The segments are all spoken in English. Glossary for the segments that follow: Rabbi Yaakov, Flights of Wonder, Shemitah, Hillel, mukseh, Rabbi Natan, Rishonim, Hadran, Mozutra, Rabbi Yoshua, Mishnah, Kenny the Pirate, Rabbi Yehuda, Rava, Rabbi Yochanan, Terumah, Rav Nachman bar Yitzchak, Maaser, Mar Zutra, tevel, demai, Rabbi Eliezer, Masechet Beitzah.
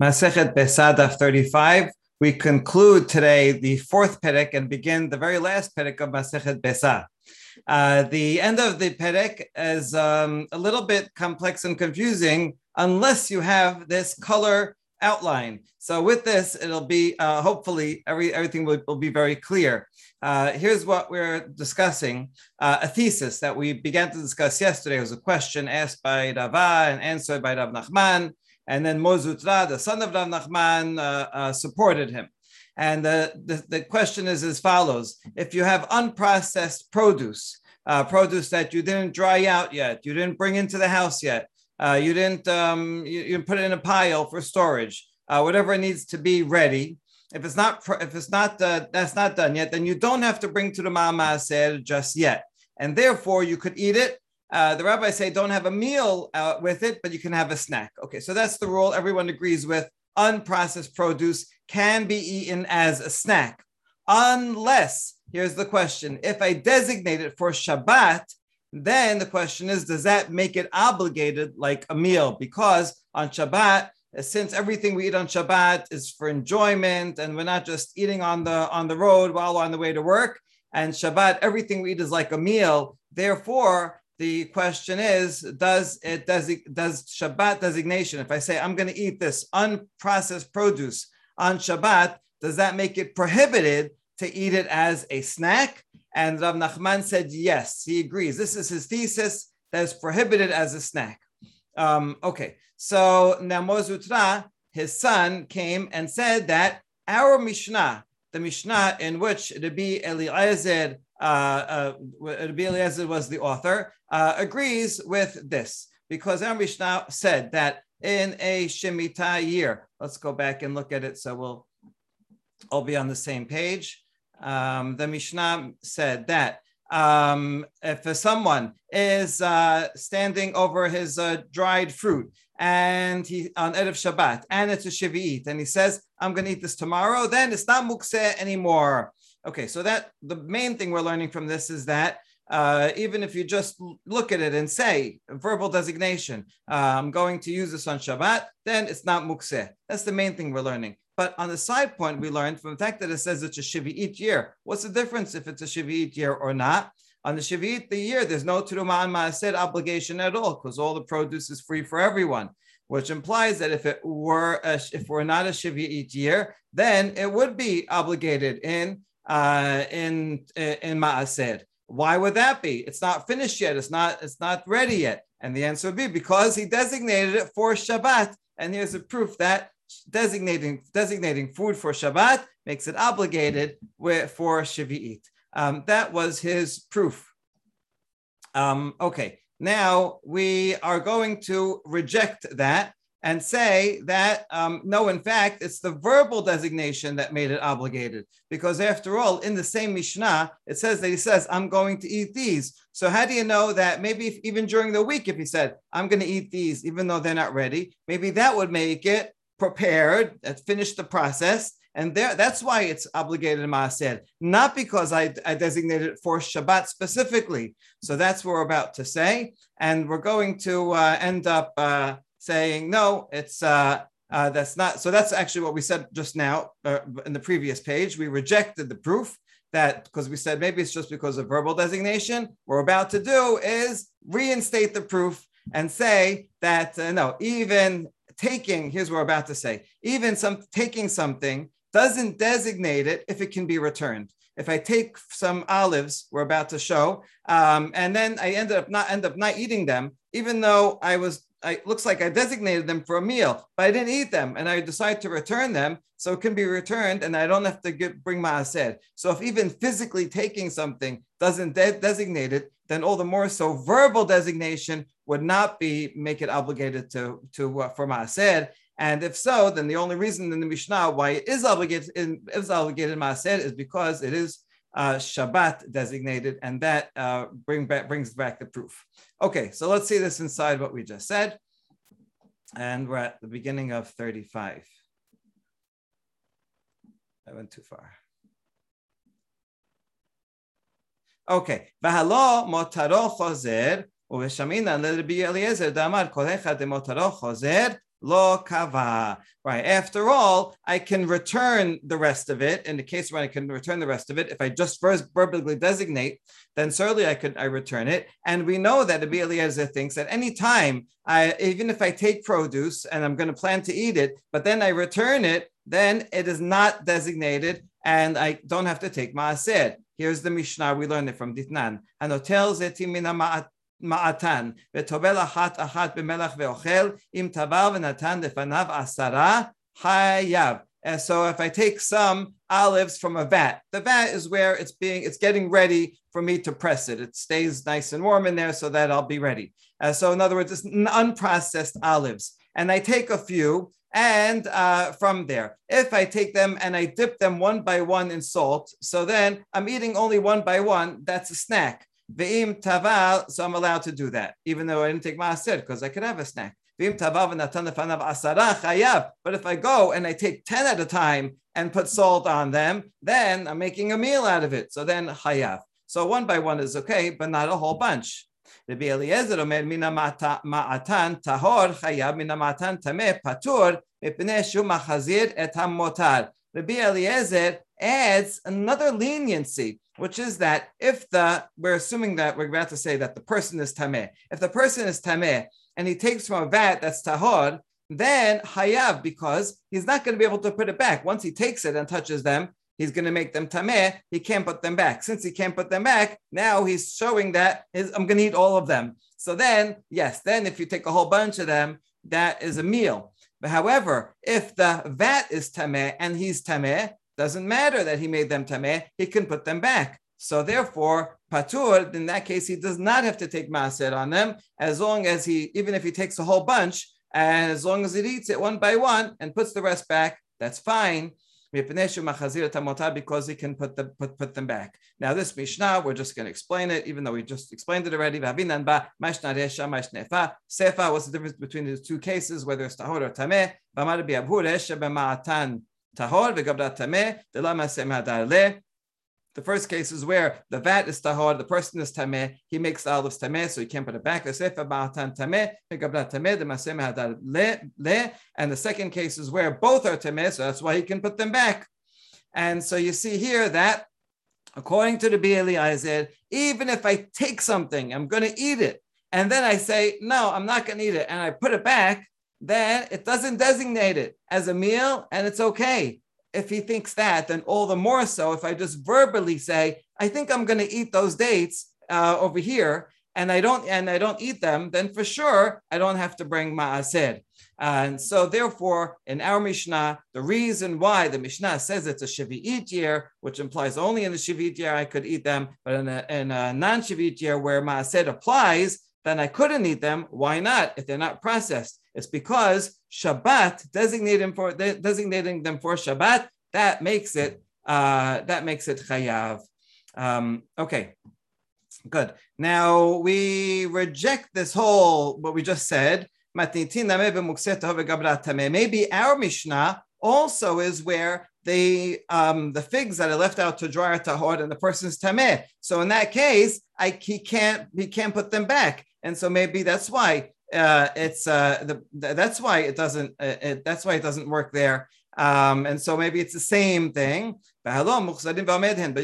Masechet Beitzah Daf 35. We conclude today the fourth perek and begin the very last perek of Masechet Beitzah. The end of the perek is a little bit complex and confusing unless you have this color outline. So with this, it'll be hopefully everything will be very clear. Here's what we're discussing. A thesis that we began to discuss yesterday was a question asked by Rava and answered by Rav Nachman. And then Mozutra, the son of Rav Nachman, supported him. And the question is as follows. If you have unprocessed produce that you didn't dry out yet, you didn't bring into the house yet, you put it in a pile for storage, whatever it needs to be ready. If it's not done yet, then you don't have to bring to the ma'aser just yet. And therefore you could eat it. The rabbis say don't have a meal with it, but you can have a snack. Okay, so that's the rule everyone agrees with. Unprocessed produce can be eaten as a snack. Unless, here's the question, if I designate it for Shabbat, then the question is, does that make it obligated like a meal? Because on Shabbat, since everything we eat on Shabbat is for enjoyment and we're not just eating on the road while we're on the way to work, and Shabbat, everything we eat is like a meal. Therefore, the question is, does Shabbat designation, if I say I'm going to eat this unprocessed produce on Shabbat, does that make it prohibited to eat it as a snack? And Rav Nachman said yes, he agrees. This is his thesis, that is prohibited as a snack. Okay, so now Mozutra, his son, came and said that our Mishnah, the Mishnah in which Rabbi Eliezer was the author, agrees with this, because our Mishnah said that in a Shemitah year, let's go back and look at it so we'll all be on the same page. The Mishnah said that if someone is standing over his dried fruit and he on Erev Shabbat and it's a Shavuot and he says, I'm going to eat this tomorrow, then it's not mukseh anymore. Okay, so that the main thing we're learning from this is that even if you just look at it and say verbal designation, I'm going to use this on Shabbat, then it's not mukseh. That's the main thing we're learning. But on the side point, we learned from the fact that it says it's a Shavuot year. What's the difference if it's a Shavuot year or not? On the Shavuot year, there's no Terumah and Maaser obligation at all because all the produce is free for everyone, which implies that if we're not a Shavuot year, then it would be obligated in Maaser. Why would that be? It's not finished yet. It's not ready yet. And the answer would be because he designated it for Shabbat. And here's a proof that designating food for Shabbat makes it obligated for Shavuot. That was his proof. Okay, now we are going to reject that and say that, no, in fact, it's the verbal designation that made it obligated. Because after all, in the same Mishnah, it says that he says, I'm going to eat these. So how do you know that maybe if, even during the week, if he said, I'm going to eat these, even though they're not ready, maybe that would make it prepared, finished the process. And that's why it's obligated in Maaser, not because I designated it for Shabbat specifically. So that's what we're about to say. And we're going to end up saying, no, it's that's not. So that's actually what we said just now in the previous page. We rejected the proof that because we said maybe it's just because of verbal designation. What we're about to do is reinstate the proof and say that, no, even taking, here's what we're about to say, even taking something doesn't designate it if it can be returned. If I take some olives, we're about to show, and then I end up not eating them, even though it looks like I designated them for a meal, but I didn't eat them, and I decide to return them, so it can be returned, and I don't have to bring maaser. So if even physically taking something doesn't designate it, then all the more so verbal designation would not make it obligated to for maaser. And if so, then the only reason in the Mishnah why it is obligated maaser is because it is Shabbat designated, and that brings back the proof. Okay, so let's see this inside what we just said. And we're at the beginning of 35. I went too far. Okay. Lo kava. Right. After all, I can return the rest of it. In the case when I can return the rest of it, if I just first verbally designate, then certainly I return it. And we know that Rabbi Eliezer thinks that any time even if I take produce and I'm going to plan to eat it, but then I return it, then it is not designated and I don't have to take maaser. Here's the Mishnah. We learned it from Ditnan. Anotel zeti mina ma'atan v'tobel achat b'melach ve'ochel im tabar v'natan lefanav asara hayav. And so if I take some olives from a vat, the vat is where it's getting ready for me to press it. It stays nice and warm in there so that I'll be ready. So in other words, it's unprocessed olives. And I take a few and from there. If I take them and I dip them one by one in salt, so then I'm eating only one by one. That's a snack. Ve'im taval, so I'm allowed to do that, even though I didn't take maaser because I could have a snack. But if I go and I take 10 at a time and put salt on them, then I'm making a meal out of it. So then hayav. So one by one is okay, but not a whole bunch. Rabbi Eliezer omer mina ma'atan tahor chayav mina ma'atan tameh patur mipnei shu machazir et hamotar. Rabbi Eliezer adds another leniency, which is that if we're assuming that we're about to say that the person is tameh. If the person is tameh and he takes from a vat that's tahor, then hayav, because he's not going to be able to put it back. Once he takes it and touches them, he's going to make them tameh. He can't put them back. Since he can't put them back, now he's showing that I'm going to eat all of them. So then, yes, then if you take a whole bunch of them, that is a meal. But however, if the vat is tameh and he's tameh, doesn't matter that he made them tameh, he can put them back. So therefore, patur, in that case, he does not have to take maaser on them, as long as even if he takes a whole bunch, and as long as he eats it one by one and puts the rest back, that's fine. Because he can put them back. Now this Mishnah, we're just going to explain it, even though we just explained it already. Sefa, what's the difference between the two cases, whether it's tahor or tameh? The first case is where the vat is tahor, the person is tameh, he makes the olives tameh, so he can't put it back. And the second case is where both are tameh, so that's why he can put them back. And so you see here that, according to the Rabbi Eliezer, even if I take something, I'm going to eat it, and then I say, no, I'm not going to eat it, and I put it back, then it doesn't designate it as a meal, and it's okay. If he thinks that, then all the more so if I just verbally say, I think I'm going to eat those dates over here, and I don't eat them, then for sure I don't have to bring ma'ased. And so therefore, in our Mishnah, the reason why the Mishnah says it's a Shavuot year, which implies only in the Shavuot year I could eat them, but in a non-Shavuot year where ma'ased applies, then I couldn't eat them. Why not? If they're not processed. It's because Shabbat, designating them for Shabbat, that makes it chayav. Okay, good. Now we reject this whole what we just said. Maybe our Mishnah also is where the figs that are left out to dry are tahor and the person's tameh. So in that case, he can't put them back, and so maybe that's why. That's why it doesn't work there. And so maybe it's the same thing. But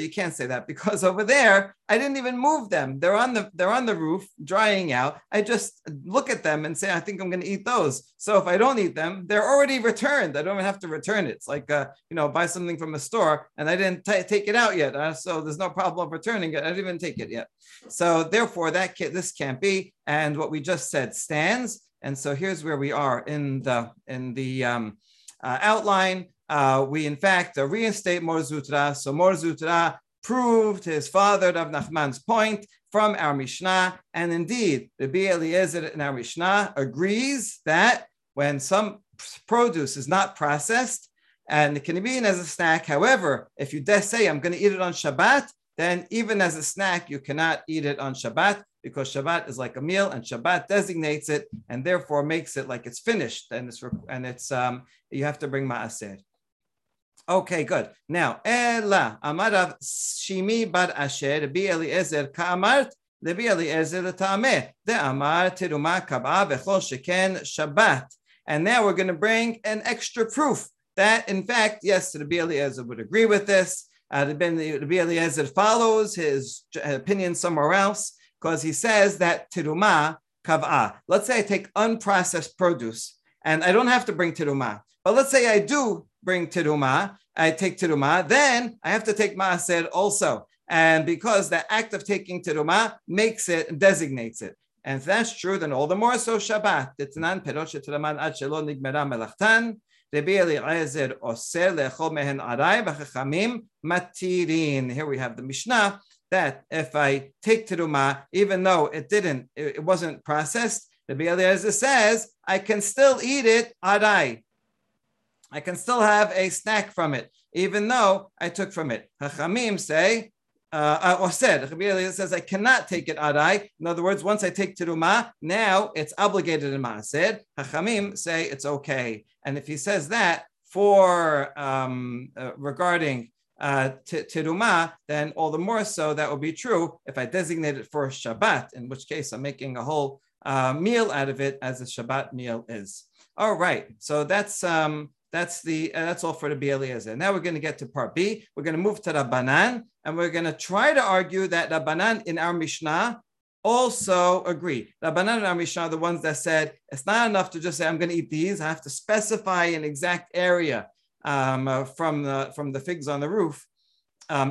you can't say that because over there I didn't even move them. They're on the roof drying out. I just look at them and say, I think I'm going to eat those. So if I don't eat them, they're already returned. I don't even have to return it. It's like buy something from a store and I didn't take it out yet. So there's no problem returning it. I didn't even take it yet. So therefore, this can't be. And what we just said stands. And so here's where we are in the outline. We, in fact, reinstate Mar Zutra. So Mar Zutra proved his father, Rav Nachman's point from our Mishnah. And indeed, Rabbi Eliezer in our Mishnah agrees that when some produce is not processed and it can be eaten as a snack, however, if you say, I'm going to eat it on Shabbat, then even as a snack, you cannot eat it on Shabbat, because Shabbat is like a meal, and Shabbat designates it, and therefore makes it like it's finished, and you have to bring ma'aser. Okay, good. Now, Ela Amarav Shimi Bar Asher Rabbi Eliezer Ka'amart Rabbi Eliezer Tameh De Amar Teruma Kab'a V'chol Sheken Shabbat And now we're going to bring an extra proof that, in fact, yes, Rabbi Eliezer would agree with this. Rabbi Eliezer follows his opinion somewhere else because he says that Tirumah Kav'ah. Let's say I take unprocessed produce and I don't have to bring Tirumah. But let's say I do bring Tirumah, I take Tirumah, then I have to take Maaser also. And because the act of taking Tirumah makes it, designates it. And if that's true, then all the more so Shabbat. Here we have the Mishnah that if I take Tirumah, even though it wasn't processed, Rabbi Eliezer says, I can still eat it arai. I can still have a snack from it, even though I took from it. Hachamim say, Rabbi Eliezer says, I cannot take it arai. In other words, once I take Tirumah, now it's obligated in Ma'ased. Hachamim say it's okay. And if he says that for regarding Tirumah, then all the more so that will be true if I designate it for Shabbat, in which case I'm making a whole meal out of it, as a Shabbat meal is. All right, so that's all for the Eliezer. Now we're going to get to Part B. We're going to move to Rabbanan, and we're going to try to argue that Rabbanan in our Mishnah also agree. Rabbanan in our Mishnah are the ones that said it's not enough to just say I'm going to eat these. I have to specify an exact area from the figs on the roof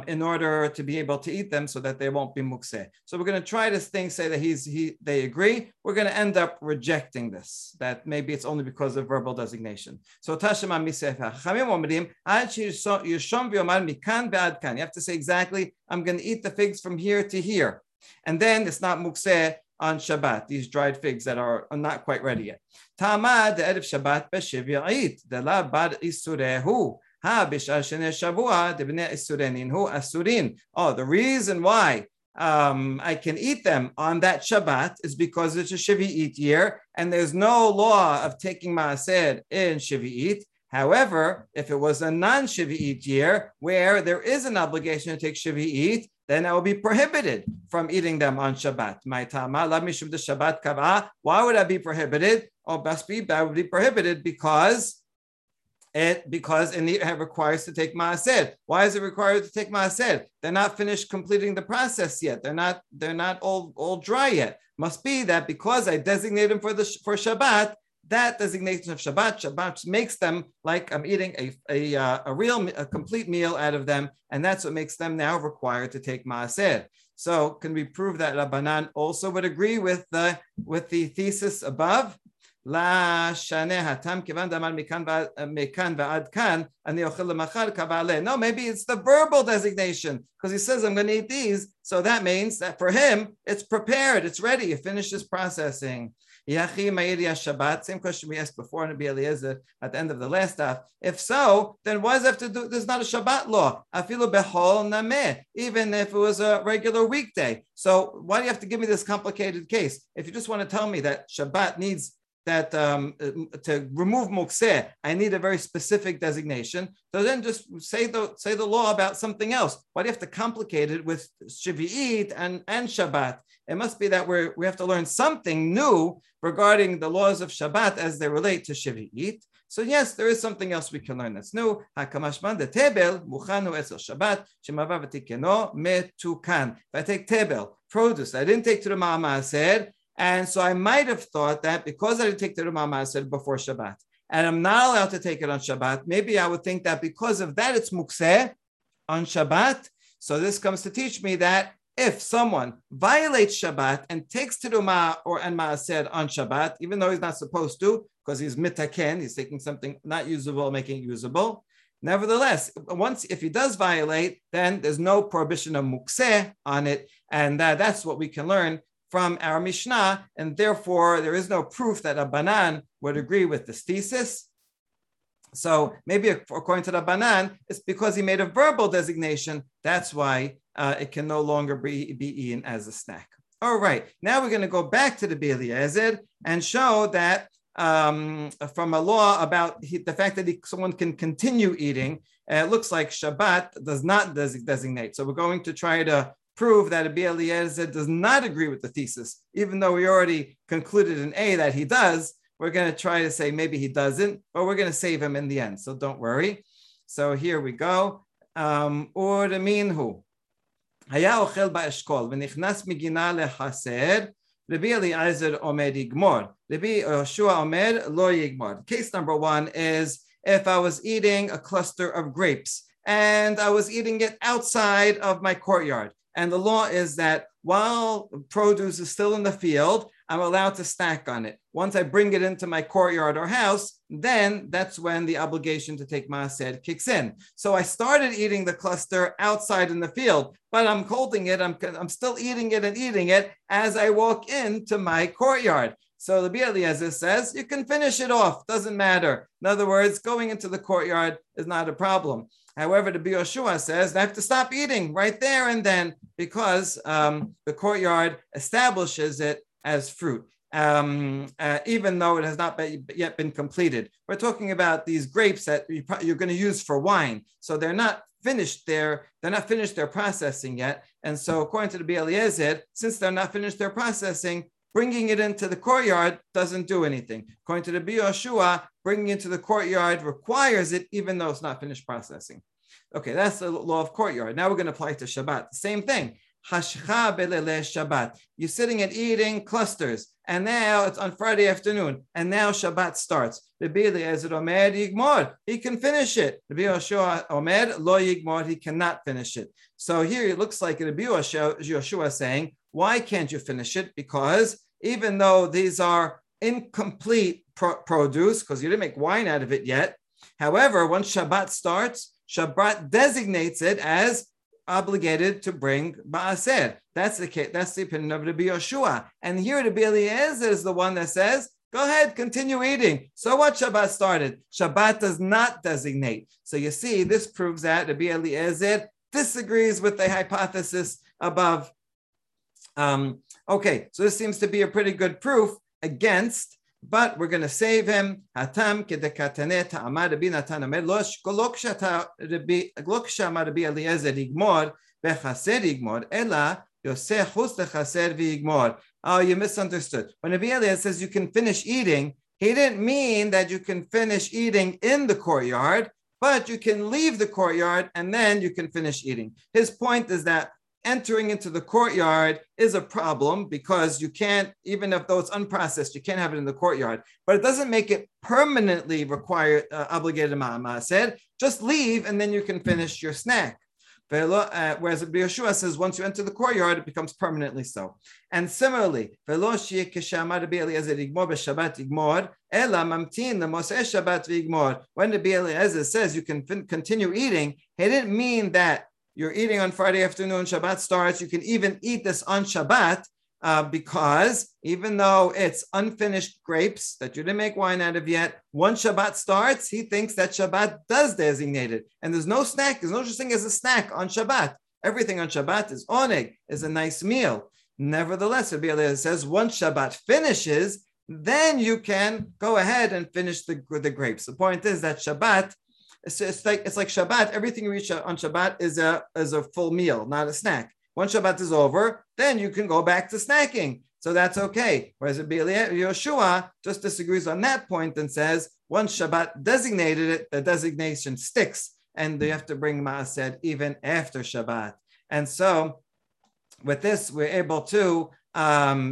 in order to be able to eat them, so that they won't be mukseh. So we're going to try this thing, say that they agree. We're going to end up rejecting this, that maybe it's only because of verbal designation. So Tashema Mikan, you have to say exactly, I'm going to eat the figs from here to here. And then it's not mukseh on Shabbat, these dried figs that are not quite ready yet. Tamad Erev Shabbat b'shiv'ya'it, dela bar isurehu. Oh, the reason why I can eat them on that Shabbat is because it's a Shavuot year, and there's no law of taking Maaser in Shavuot. However, if it was a non-Shavuot year where there is an obligation to take Shavuot, then I will be prohibited from eating them on Shabbat. Why would I be prohibited? I would be prohibited because it requires to take Maaser. Why is it required to take Maaser? They're not finished completing the process yet. They're not all dry yet. Must be that because I designate them for Shabbat, that designation of Shabbat makes them like I'm eating a complete meal out of them, and that's what makes them now required to take Maaser. So can we prove that Rabbanan also would agree with the thesis above? No, maybe it's the verbal designation, because he says, I'm going to eat these. So that means that for him, it's prepared, it's ready, it finishes processing. Same question we asked before in Rabbi Eliezer at the end of the last half. If so, then why does it have to do? There's not a Shabbat law. Even if it was a regular weekday. So why do you have to give me this complicated case? If you just want to tell me that Shabbat needs that to remove mukseh, I need a very specific designation. So then just say the law about something else. Why do you have to complicate it with Shavuot and Shabbat? It must be that we have to learn something new regarding the laws of Shabbat as they relate to Shavuot. So yes, there is something else we can learn that's new. If I take tebel, produce, I didn't take Tirumah Maaser, and so I might have thought that because I didn't take the Tirumah Maaser before Shabbat, and I'm not allowed to take it on Shabbat, maybe I would think that because of that, it's mukseh on Shabbat. So this comes to teach me that if someone violates Shabbat and takes Tirumah and Maaser on Shabbat, even though he's not supposed to, because he's mitaken, he's taking something not usable, making it usable. Nevertheless, if he does violate, then there's no prohibition of mukseh on it. And that's what we can learn from our Mishnah, and therefore there is no proof that Rabbanan would agree with this thesis. So maybe according to Rabbanan, it's because he made a verbal designation, that's why it can no longer be eaten as a snack. All right, now we're going to go back to the Eliezer and show that from a law about the fact that someone can continue eating, it looks like Shabbat does not designate. So we're going to try to prove that Rabbi Eliezer does not agree with the thesis, even though we already concluded in A that he does. We're going to try to say maybe he doesn't, but we're going to save him in the end. So don't worry. So here we go. Urminhu. Haya ochel ba'eshkol v'nichnas migina lechaser. Rabbi Eliezer omer yigmor. Rabbi Yoshua omer lo yigmor. Case number one is if I was eating a cluster of grapes and I was eating it outside of my courtyard. And the law is that while produce is still in the field, I'm allowed to snack on it. Once I bring it into my courtyard or house, then that's when the obligation to take maaseh kicks in. So I started eating the cluster outside in the field, but I'm holding it. I'm still eating it as I walk into my courtyard. So the Rabbi Eliezer says, you can finish it off. Doesn't matter. In other words, going into the courtyard is not a problem. However, the Rabbi Yoshua says, I have to stop eating right there and then because the courtyard establishes it as fruit, even though it has not yet been completed. We're talking about these grapes that you're going to use for wine. So they're not finished their processing yet. And so according to the Rabbi Eliezer, since they're not finished their processing, bringing it into the courtyard doesn't do anything. According to the Rabbi Yoshua, bringing it to the courtyard requires it, even though it's not finished processing. Okay, that's the law of courtyard. Now we're going to apply it to Shabbat. Same thing. Hashcha belele Shabbat. You're sitting and eating clusters, and now it's on Friday afternoon, and now Shabbat starts. Rabbi Eliezer omer yigmor. He can finish it. Rabbi Yoshua omer lo yigmor. He cannot finish it. So here it looks like Rabbi Yoshua saying, why can't you finish it? Because even though these are incomplete produce, because you didn't make wine out of it yet, however, once Shabbat starts, Shabbat designates it as obligated to bring ba'aser. That's the case. That's the opinion of Rabbi Yoshua. And here Rabbi Eliezer is the one that says, go ahead, continue eating. So what Shabbat started? Shabbat does not designate. So you see, this proves that Rabbi Eliezer disagrees with the hypothesis above. Okay, so this seems to be a pretty good proof against, but we're going to save him. Hatam kedekatane ta'amar Rabbi Natan omer lo sh'amar Rabbi Eliezer yigmor v'chaser yigmor ela yoseh chutz lechaser v'yigmor. Oh, you misunderstood. When Rabbi Eliezer says you can finish eating, he didn't mean that you can finish eating in the courtyard, but you can leave the courtyard and then you can finish eating. His point is that entering into the courtyard is a problem because you can't, even if though it's unprocessed, you can't have it in the courtyard. But it doesn't make it permanently required, obligated ma'aseh. Just leave and then you can finish your snack. Whereas Rabbi Yoshua says, once you enter the courtyard, it becomes permanently so. And similarly, when Rabbi Eliezer says you can continue eating, he didn't mean that you're eating on Friday afternoon, Shabbat starts. You can even eat this on Shabbat because even though it's unfinished grapes that you didn't make wine out of yet, once Shabbat starts, he thinks that Shabbat does designate it. And there's no snack. There's no such thing as a snack on Shabbat. Everything on Shabbat is oneg, is a nice meal. Nevertheless, Rabbi Eliezer says once Shabbat finishes, then you can go ahead and finish the grapes. The point is that Shabbat, it's like Shabbat. Everything you eat on Shabbat is a full meal, not a snack. Once Shabbat is over, then you can go back to snacking. So that's okay. Whereas Rabbi Yoshua just disagrees on that point and says, once Shabbat designated it, the designation sticks, and you have to bring maaseh even after Shabbat. And so with this, we're able to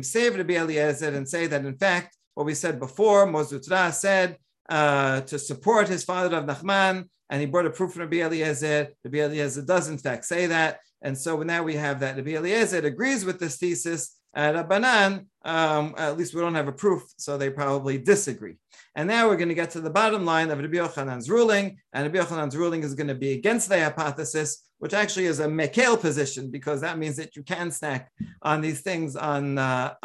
save Rabbi Eliezer and say that, in fact, what we said before, Mozutra said, to support his father Rav Nachman, and he brought a proof from Rabbi Eliezer. Rabbi Eliezer does in fact say that, and so now we have that Rabbi Eliezer agrees with this thesis. Rabbanan, at least we don't have a proof, so they probably disagree. And now we're going to get to the bottom line of Rabbi Yochanan's ruling, and Rabbi Yochanan's ruling is going to be against the hypothesis, which actually is a mekel position, because that means that you can snack on these things on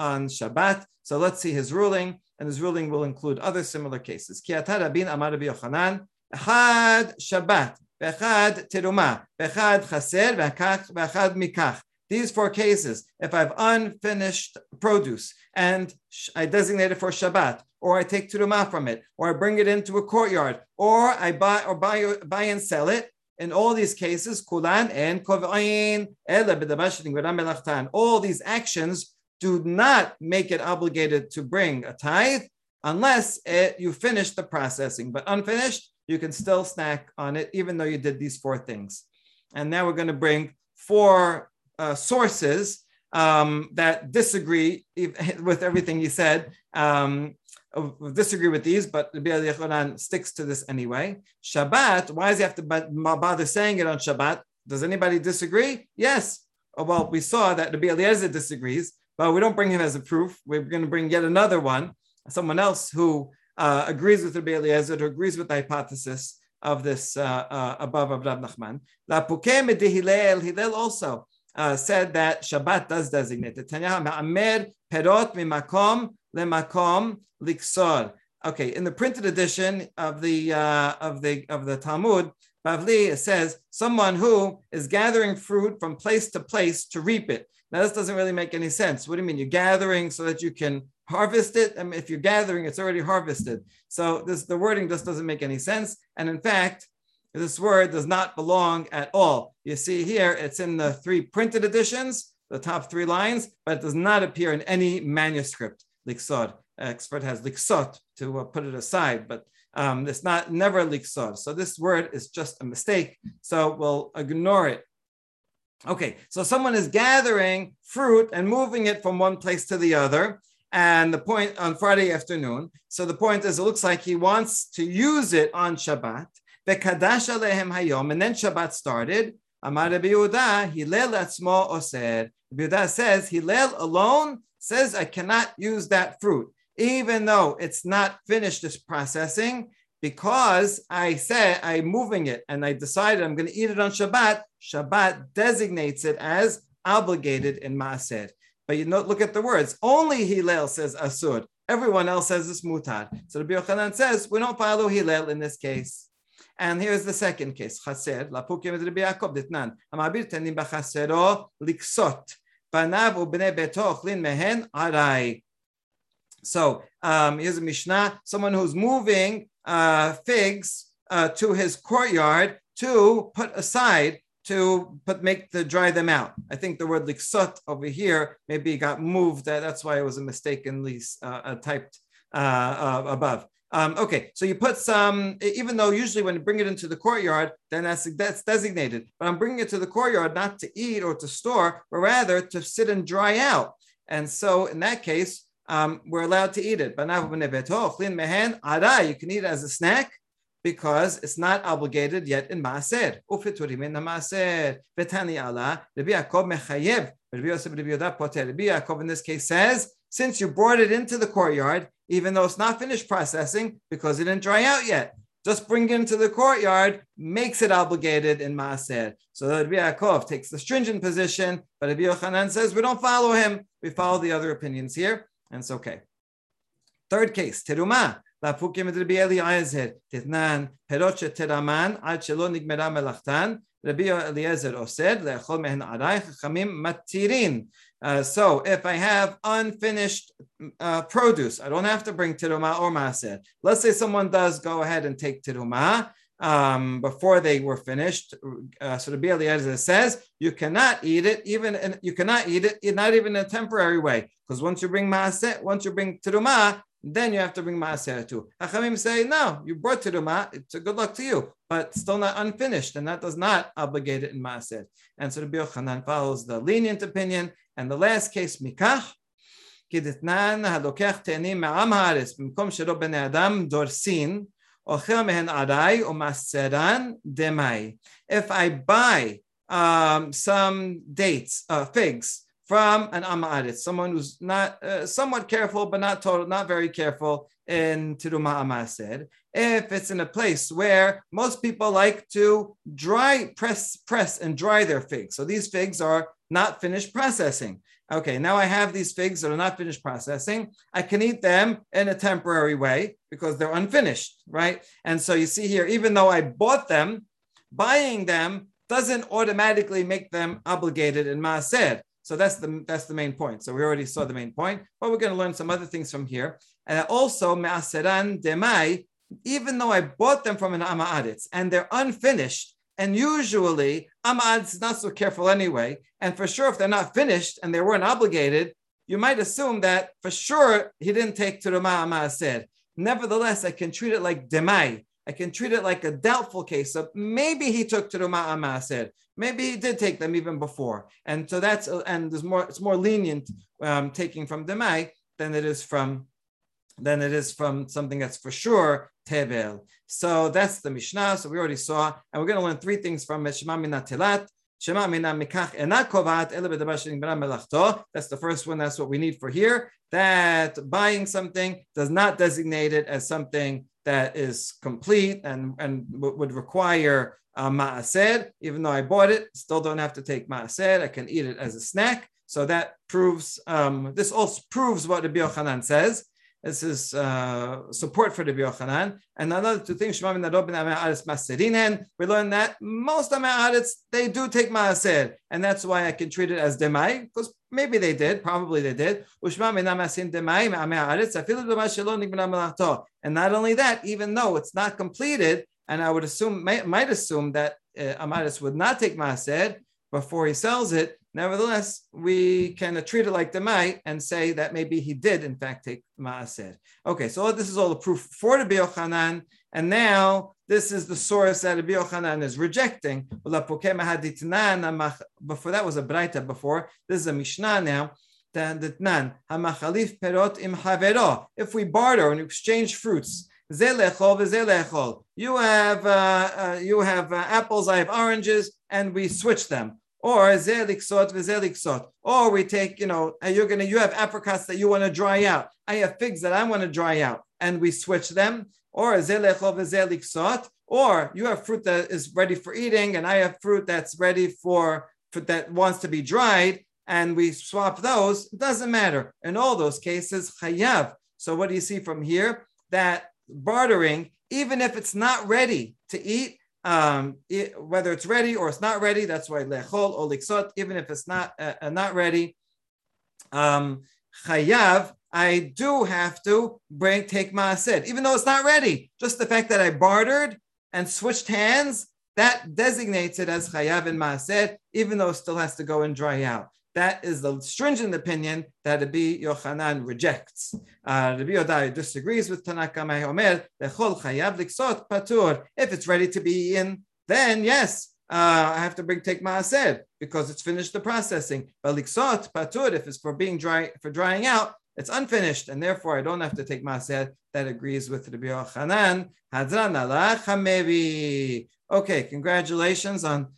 Shabbat. So let's see his ruling. And his ruling will include other similar cases. Ki ata rabin amar Rabbi Yochanan, echad Shabbat, v'echad teruma, v'echad chaser, v'echad mikach. These four cases, if I have unfinished produce and I designate it for Shabbat, or I take teruma from it, or I bring it into a courtyard, or I buy and sell it, in all these cases, kulan and kovayin, ela b'dabashin g'ram melachtan. All these actions do not make it obligated to bring a tithe. unless you finish the processing. But unfinished, you can still snack on it, even though you did these four things. And now we're going to bring four sources that disagree with everything he said, disagree with these, but Rabbi Yochanan sticks to this anyway. Shabbat, why does he have to bother saying it on Shabbat? Does anybody disagree? Yes. Oh, well, we saw that Rabbi Eliezer disagrees, but we don't bring him as a proof. We're going to bring yet another one, someone else who agrees with Rabbi Eliezer, who agrees with the hypothesis of this above of Rav Nachman. Hillel also said that Shabbat does designate it. Okay, in the printed edition of the Talmud, Bavli says someone who is gathering fruit from place to place to reap it. Now, this doesn't really make any sense. What do you mean? You're gathering so that you can harvest it? I mean, if you're gathering, it's already harvested. So the wording just doesn't make any sense. And in fact, this word does not belong at all. You see here, it's in the three printed editions, the top three lines, but it does not appear in any manuscript. Liksod. Expert has liksot to put it aside, but it's not never liksor. So this word is just a mistake. So we'll ignore it. Okay, so someone is gathering fruit and moving it from one place to the other. And the point on Friday afternoon. So the point is, it looks like he wants to use it on Shabbat. V'kadash alehem hayom. And then Shabbat started. Amar Rabbi Yehuda, Hillel atzmo oser. Rabbi Yehuda says, Hillel alone says, I cannot use that fruit, even though it's not finished this processing, because I said I'm moving it and I decided I'm going to eat it on Shabbat. Shabbat designates it as obligated in Maaser. But you know, look at the words. Only Hillel says Asur. Everyone else says it's Mutar. So Rabbi Yochanan says, we don't follow Hillel in this case. And here's the second case. Chaser, Lapukim et Rabbi Yaakov ditnan. Amabir tenim b'chasero liksot. Banav u'bnei beto ochlin mehen arai. So here's a Mishnah, someone who's moving figs to his courtyard to put aside, dry them out. I think the word liksot over here maybe got moved. That's why it was a mistakenly typed above. Okay, so you put some, even though usually when you bring it into the courtyard, then that's designated. But I'm bringing it to the courtyard not to eat or to store, but rather to sit and dry out. And so in that case, we're allowed to eat it. You can eat it as a snack because it's not obligated yet in Maaser. Rabbi Yaakov in this case says, since you brought it into the courtyard, even though it's not finished processing because it didn't dry out yet, just bring it into the courtyard, makes it obligated in Maaser. So Rabbi Yaakov takes the stringent position, but Rabbi Yochanan says, we don't follow him. We follow the other opinions here. And it's okay. Third case, Teruma. So if I have unfinished produce, I don't have to bring Teruma or Maaser. Let's say someone does go ahead and take Teruma before they were finished. So Rabbi Eliezer says you cannot eat it, not even in a temporary way, because once you bring Teruma, then you have to bring Maaser too. Hachamim say no, you brought Teruma, it's a good luck to you, but still not unfinished, and that does not obligate it in Maaser. And so Rabbi Yochanan follows the lenient opinion. And the last case, Mikach, Kiditnan halokach te'anim me'am ha'aretz b'mkom shelo bnei adam dorsin. If I buy some dates, figs from an Amaretz, someone who's not somewhat careful, but not very careful in Teruma Amaser, if it's in a place where most people like to dry, press and dry their figs. So these figs are not finished processing. Okay, now I have these figs that are not finished processing. I can eat them in a temporary way because they're unfinished, right? And so you see here, even though I bought them, buying them doesn't automatically make them obligated in Maaser. So that's the main point. So we already saw the main point, but we're going to learn some other things from here. And also, Maaseran demai, even though I bought them from an Amaretz and they're unfinished, and usually, Amad's is not so careful anyway. And for sure, if they're not finished and they weren't obligated, you might assume that for sure he didn't take Teruma Maaser. Nevertheless, I can treat it like demai. I can treat it like a doubtful case of maybe he took teruma amaser. Maybe he did take them even before. And so that's, and there's more, it's more lenient taking from demai than it is from something that's for sure tevel. So that's the Mishnah. So we already saw, and we're going to learn three things from Shema Mina Telat. Shema Mina Mikach Ena Kovat Ele B'Davar Shenigbara Melachto. That's the first one. That's what we need for here. That buying something does not designate it as something that is complete and would require ma'ased. Even though I bought it, still don't have to take ma'ased. I can eat it as a snack. So that proves, this also proves what Rabbi Yochanan says. This is support for Rabbi Yochanan. And another two things, we learn that most Ame'aretz, they do take ma'ased. And that's why I can treat it as demai, because maybe they did, probably they did. And not only that, even though it's not completed, and I would assume, might assume that Ame'aretz would not take ma'ased before he sells it, nevertheless, we can treat it like demai and say that maybe he did, in fact, take ma'ased. Okay, so this is all the proof for Rabbi Yochanan, and now this is the source that Rabbi Yochanan is rejecting. Before that was a braita. Before this is a Mishnah now. If we barter and exchange fruits. You have apples, I have oranges, and we switch them. Or we take, you have apricots that you want to dry out. I have figs that I want to dry out, and we switch them. Or you have fruit that is ready for eating, and I have fruit that's ready for that wants to be dried, and we swap those. It doesn't matter. In all those cases, chayav. So what do you see from here? That bartering, even if it's not ready to eat, whether it's ready or it's not ready, that's why lechol or liksot, even if it's not ready, chayav, I do have to take ma'ased, even though it's not ready. Just the fact that I bartered and switched hands, that designates it as chayav and ma'ased, even though it still has to go and dry out. That is the stringent opinion that Rabbi Yochanan rejects. Rabbi Yehuda disagrees with Tanna Kamei Omer, lechol chayav liksot patur. If it's ready to be eaten, then yes, I have to take ma'ased because it's finished the processing. But liksot patur, if it's for drying out, it's unfinished, and therefore I don't have to take ma'ased. That agrees with Rabbi Yochanan. Hadran ala chamevi. Okay, congratulations on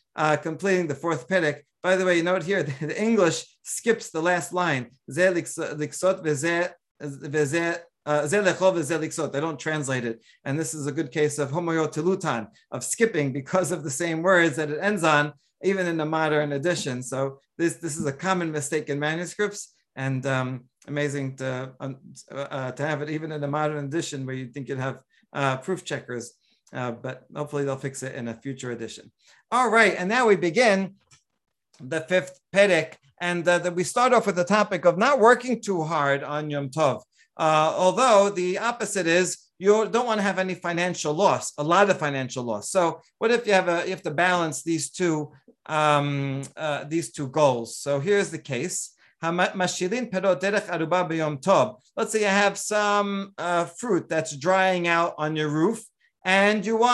completing the fourth perek. By the way, you note here, the English skips the last line. They don't translate it. And this is a good case of homoyotilutan, of skipping because of the same words that it ends on, even in the modern edition. So this is a common mistake in manuscripts, and amazing to have it even in the modern edition where you'd think you'd have proof checkers. But hopefully they'll fix it in a future edition. All right, and now we begin the fifth perek, and we start off with the topic of not working too hard on Yom Tov. Although the opposite is you don't want to have any financial loss, a lot of financial loss. So what if you have to balance these two goals? So here's the case. Let's say you have some fruit that's drying out on your roof, and you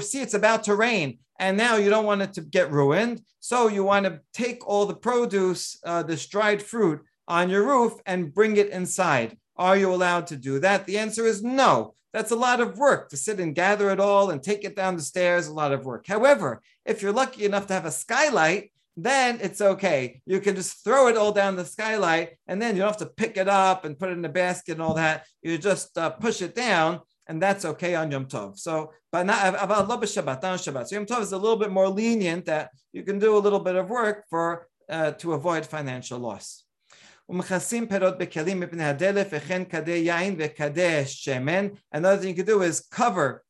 see it's about to rain. And now you don't want it to get ruined. So you want to take all the produce, this dried fruit on your roof and bring it inside. Are you allowed to do that? The answer is no. That's a lot of work to sit and gather it all and take it down the stairs, a lot of work. However, if you're lucky enough to have a skylight, then it's okay. You can just throw it all down the skylight, and then you don't have to pick it up and put it in a basket and all that. You just push it down. And that's okay on Yom Tov. So, but not about Shabbat, on Shabbat. So Yom Tov is a little bit more lenient that you can do a little bit of work to avoid financial loss. Another thing you can do is cover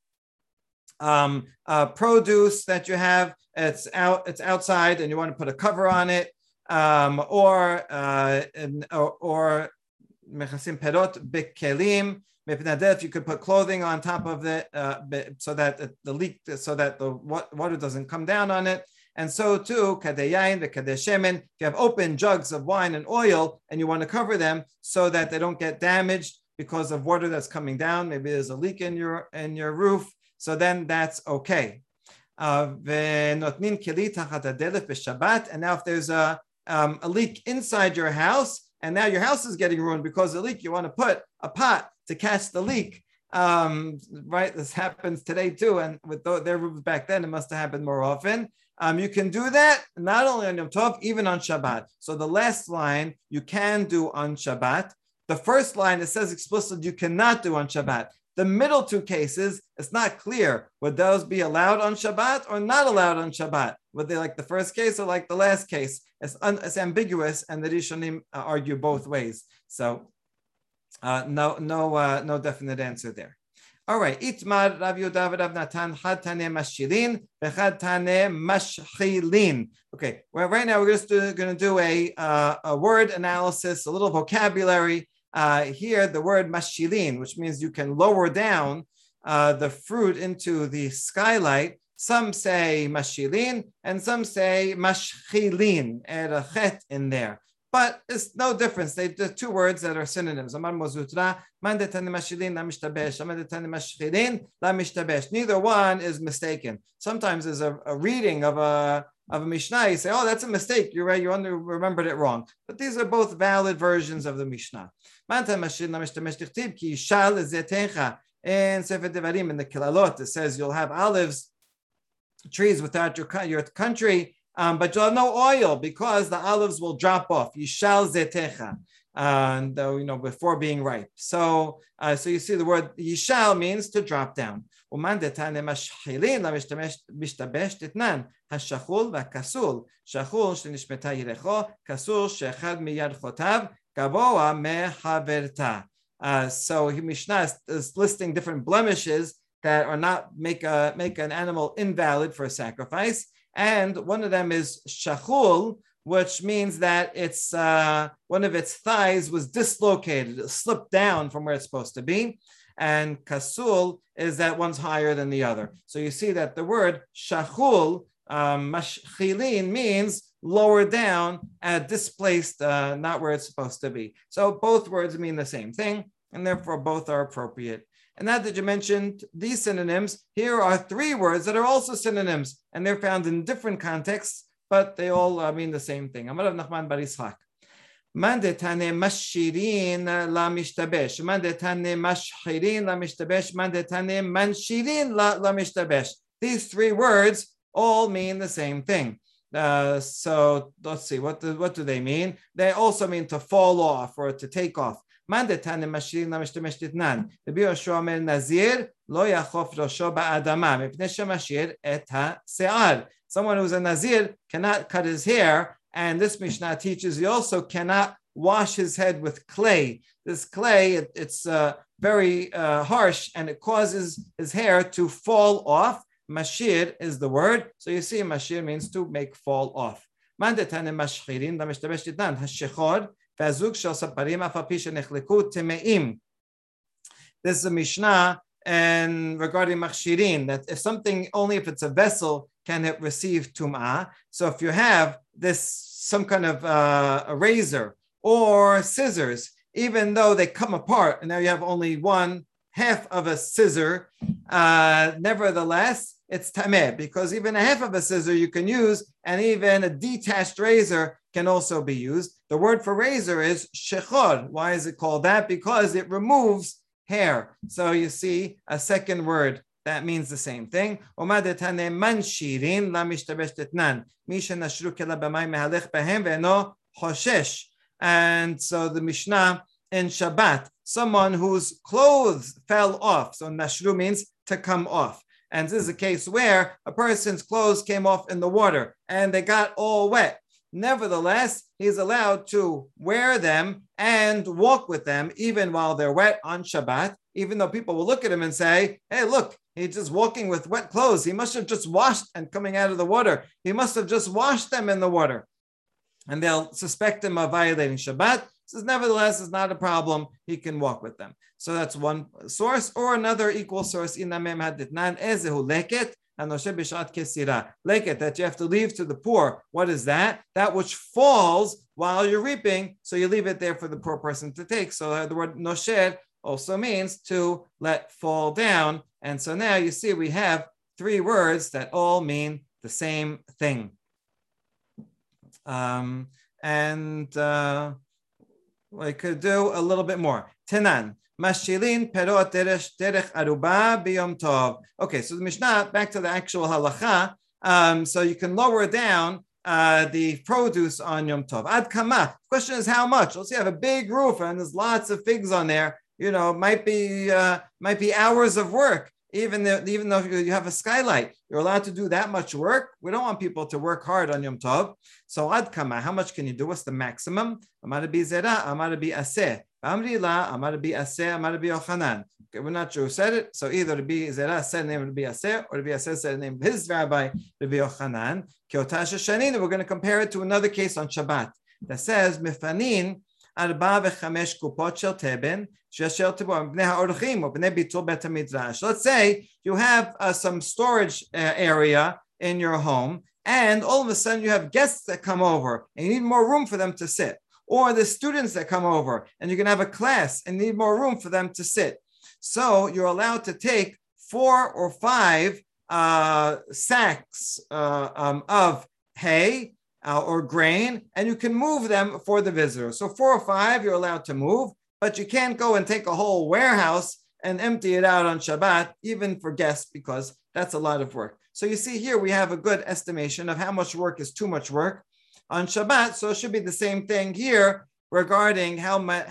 produce that you have. It's outside, and you want to put a cover on it, or mechasim perot bekelim. If you could put clothing on top of it so that the water doesn't come down on it. And so too, kadeyayin, the kadeshemen, if you have open jugs of wine and oil and you want to cover them so that they don't get damaged because of water that's coming down. Maybe there's a leak in your roof. So then that's okay. And now if there's a leak inside your house, and now your house is getting ruined because of the leak, you want to put a pot to catch the leak. Right? This happens today too. And with their roofs back then, it must have happened more often. You can do that not only on Yom Tov, even on Shabbat. So the last line you can do on Shabbat. The first line, it says explicitly you cannot do on Shabbat. The middle two cases, it's not clear. Would those be allowed on Shabbat or not allowed on Shabbat? Would they like the first case or like the last case? It's ambiguous, and the Rishonim argue both ways. So no definite answer there. All right. Itmar Rav Yehuda Rav Natan Chad Taneh Mashilin V'Chad Taneh Mashchilin. Okay. Well, right now we're just going to do a word analysis, a little vocabulary. Here, the word mashilin, which means you can lower down the fruit into the skylight. Some say mashilin, and some say mashchilin. Add a chet in there. But it's no difference. They're two words that are synonyms. Neither one is mistaken. Sometimes there's a reading of a Mishnah. You say, oh, that's a mistake. You're right. You only remembered it wrong. But these are both valid versions of the Mishnah. In Sefer Devarim, in the Kilalot, it says you'll have olives, trees without your country. But you'll have no oil because the olives will drop off. Yishal zetecha, before being ripe. So you see the word yishal means to drop down. So Mishnah is listing different blemishes that are not make an animal invalid for a sacrifice. And one of them is shachul, which means that it's one of its thighs was dislocated, it slipped down from where it's supposed to be. And kasul is that one's higher than the other. So you see that the word shachul, mashchilin, means lower down, displaced, not where it's supposed to be. So both words mean the same thing, and therefore both are appropriate. And now that you mentioned these synonyms, here are three words that are also synonyms, and they're found in different contexts, but they all mean the same thing. Amar Rav Nachman bar Yitzchak. Man detane mashirin la mishtabesh. Man detane mashhirin la mishtabesh. Man detane manshirin la mishtabesh. These three words all mean the same thing. So let's see, what do they mean? They also mean to fall off or to take off. Someone who's a Nazir cannot cut his hair, and this Mishnah teaches he also cannot wash his head with clay. This clay, it's very harsh, and it causes his hair to fall off. Mashir is the word. So you see, Mashir means to make fall off. This is a Mishnah and regarding machshirin, that if something, only if it's a vessel, can it receive tum'ah. So if you have some kind of a razor or scissors, even though they come apart, and now you have only one half of a scissor, nevertheless, it's tameh, because even a half of a scissor you can use, and even a detached razor can also be used. The word for razor is shechor. Why is it called that? Because it removes hair. So you see a second word that means the same thing. And so the Mishnah in Shabbat, someone whose clothes fell off. So nashru means to come off. And this is a case where a person's clothes came off in the water and they got all wet. Nevertheless, he's allowed to wear them and walk with them even while they're wet on Shabbat, even though people will look at him and say, hey, look, he's just walking with wet clothes. He must have just washed and coming out of the water. He must have just washed them in the water. And they'll suspect him of violating Shabbat. Says, nevertheless, it's not a problem. He can walk with them. So that's one source, or another equal source. Leket, that you have to leave to the poor. What is that? That which falls while you're reaping. So you leave it there for the poor person to take. So the word nosher also means to let fall down. And so now you see we have three words that all mean the same thing. We could do a little bit more. Tenan. Mashilin perot derech aruba biyom tov. Okay, so the Mishnah, back to the actual halacha. So you can lower down the produce on Yom Tov. Ad kama. Question is how much? Let's see, I have a big roof and there's lots of figs on there. You know, might be hours of work. Even though you have a skylight, you're allowed to do that much work. We don't want people to work hard on Yom Tov. So ad kama. How much can you do? What's the maximum? Amar bi zera. Amar bi aseh. Amri la. Amar bi aseh. Amar bi Yochanan. Okay, we're not sure who said it. So either Rabbi Zera said the name of Rabbi Yaseh, or Rabbi Yaseh said the name of his rabbi, Rabbi Yochanan. We're going to compare it to another case on Shabbat that says, Mifanin arba v'chamesh kupot shel teben shel tibor bnei ha'orchim or bnei bitul bet hamidrash. Let's say you have some storage area in your home, and all of a sudden you have guests that come over, and you need more room for them to sit. Or the students that come over, and you can have a class, and need more room for them to sit. So you're allowed to take 4 or 5 sacks of hay or grain, and you can move them for the visitor. So 4 or 5 you're allowed to move, but you can't go and take a whole warehouse and empty it out on Shabbat, even for guests, because that's a lot of work. So you see here we have a good estimation of how much work is too much work on Shabbat. So it should be the same thing here regarding how much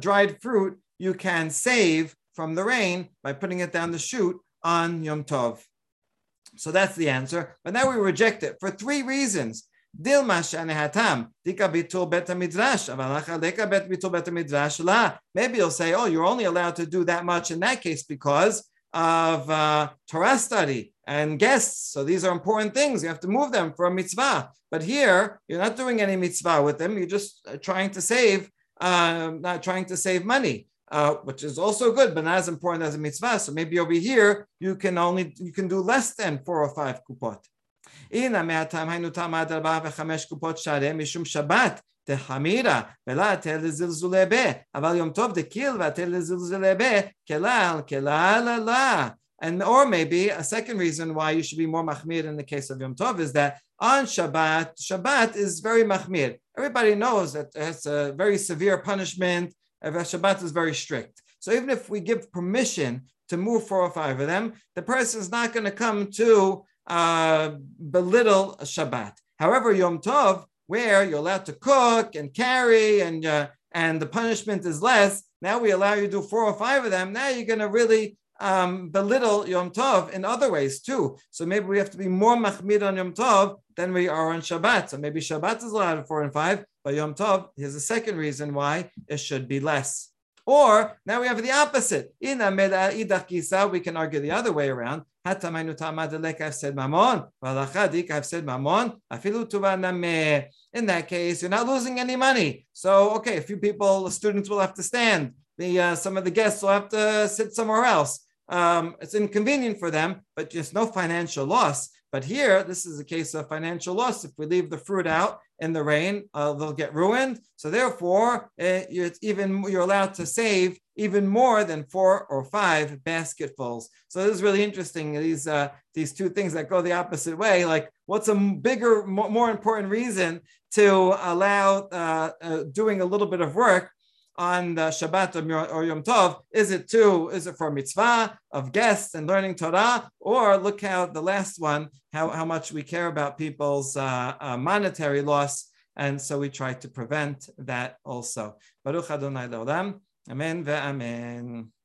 dried fruit you can save from the rain by putting it down the chute on Yom Tov. So that's the answer. But now we reject it for 3 reasons. Maybe you'll say, oh, you're only allowed to do that much in that case because of Torah study and guests. So these are important things. You have to move them for a mitzvah. But here, you're not doing any mitzvah with them. You're just trying to save money, which is also good, but not as important as a mitzvah. So maybe over here you can do less than 4 or 5 kupot. And or maybe a second reason why you should be more machmir in the case of Yom Tov is that on Shabbat is very machmir. Everybody knows that it's a very severe punishment. Shabbat is very strict. So even if we give permission to move 4 or 5 of them, the person is not going to come to belittle Shabbat. However, Yom Tov, where you're allowed to cook and carry and the punishment is less, now we allow you to do 4 or 5 of them. Now you're going to really belittle Yom Tov in other ways too. So maybe we have to be more machmir on Yom Tov than we are on Shabbat. So maybe Shabbat is allowed at 4 and 5, but Yom Tov, here's a second reason why it should be less. Or now we have the opposite. We can argue the other way around. In that case, you're not losing any money. So, okay, a few people, the students will have to stand. Some of the guests will have to sit somewhere else. It's inconvenient for them, but just no financial loss. But here, this is a case of financial loss. If we leave the fruit out in the rain, they'll get ruined. So therefore, you're allowed to save even more than 4 or 5 basketfuls. So this is really interesting. These 2 things that go the opposite way. Like, what's a bigger, more important reason to allow doing a little bit of work on the Shabbat or Yom Tov? Is it for mitzvah of guests and learning Torah? Or look how the last one, how much we care about people's monetary loss. And so we try to prevent that also. Baruch Adonai Leolam. Amen ve'amen.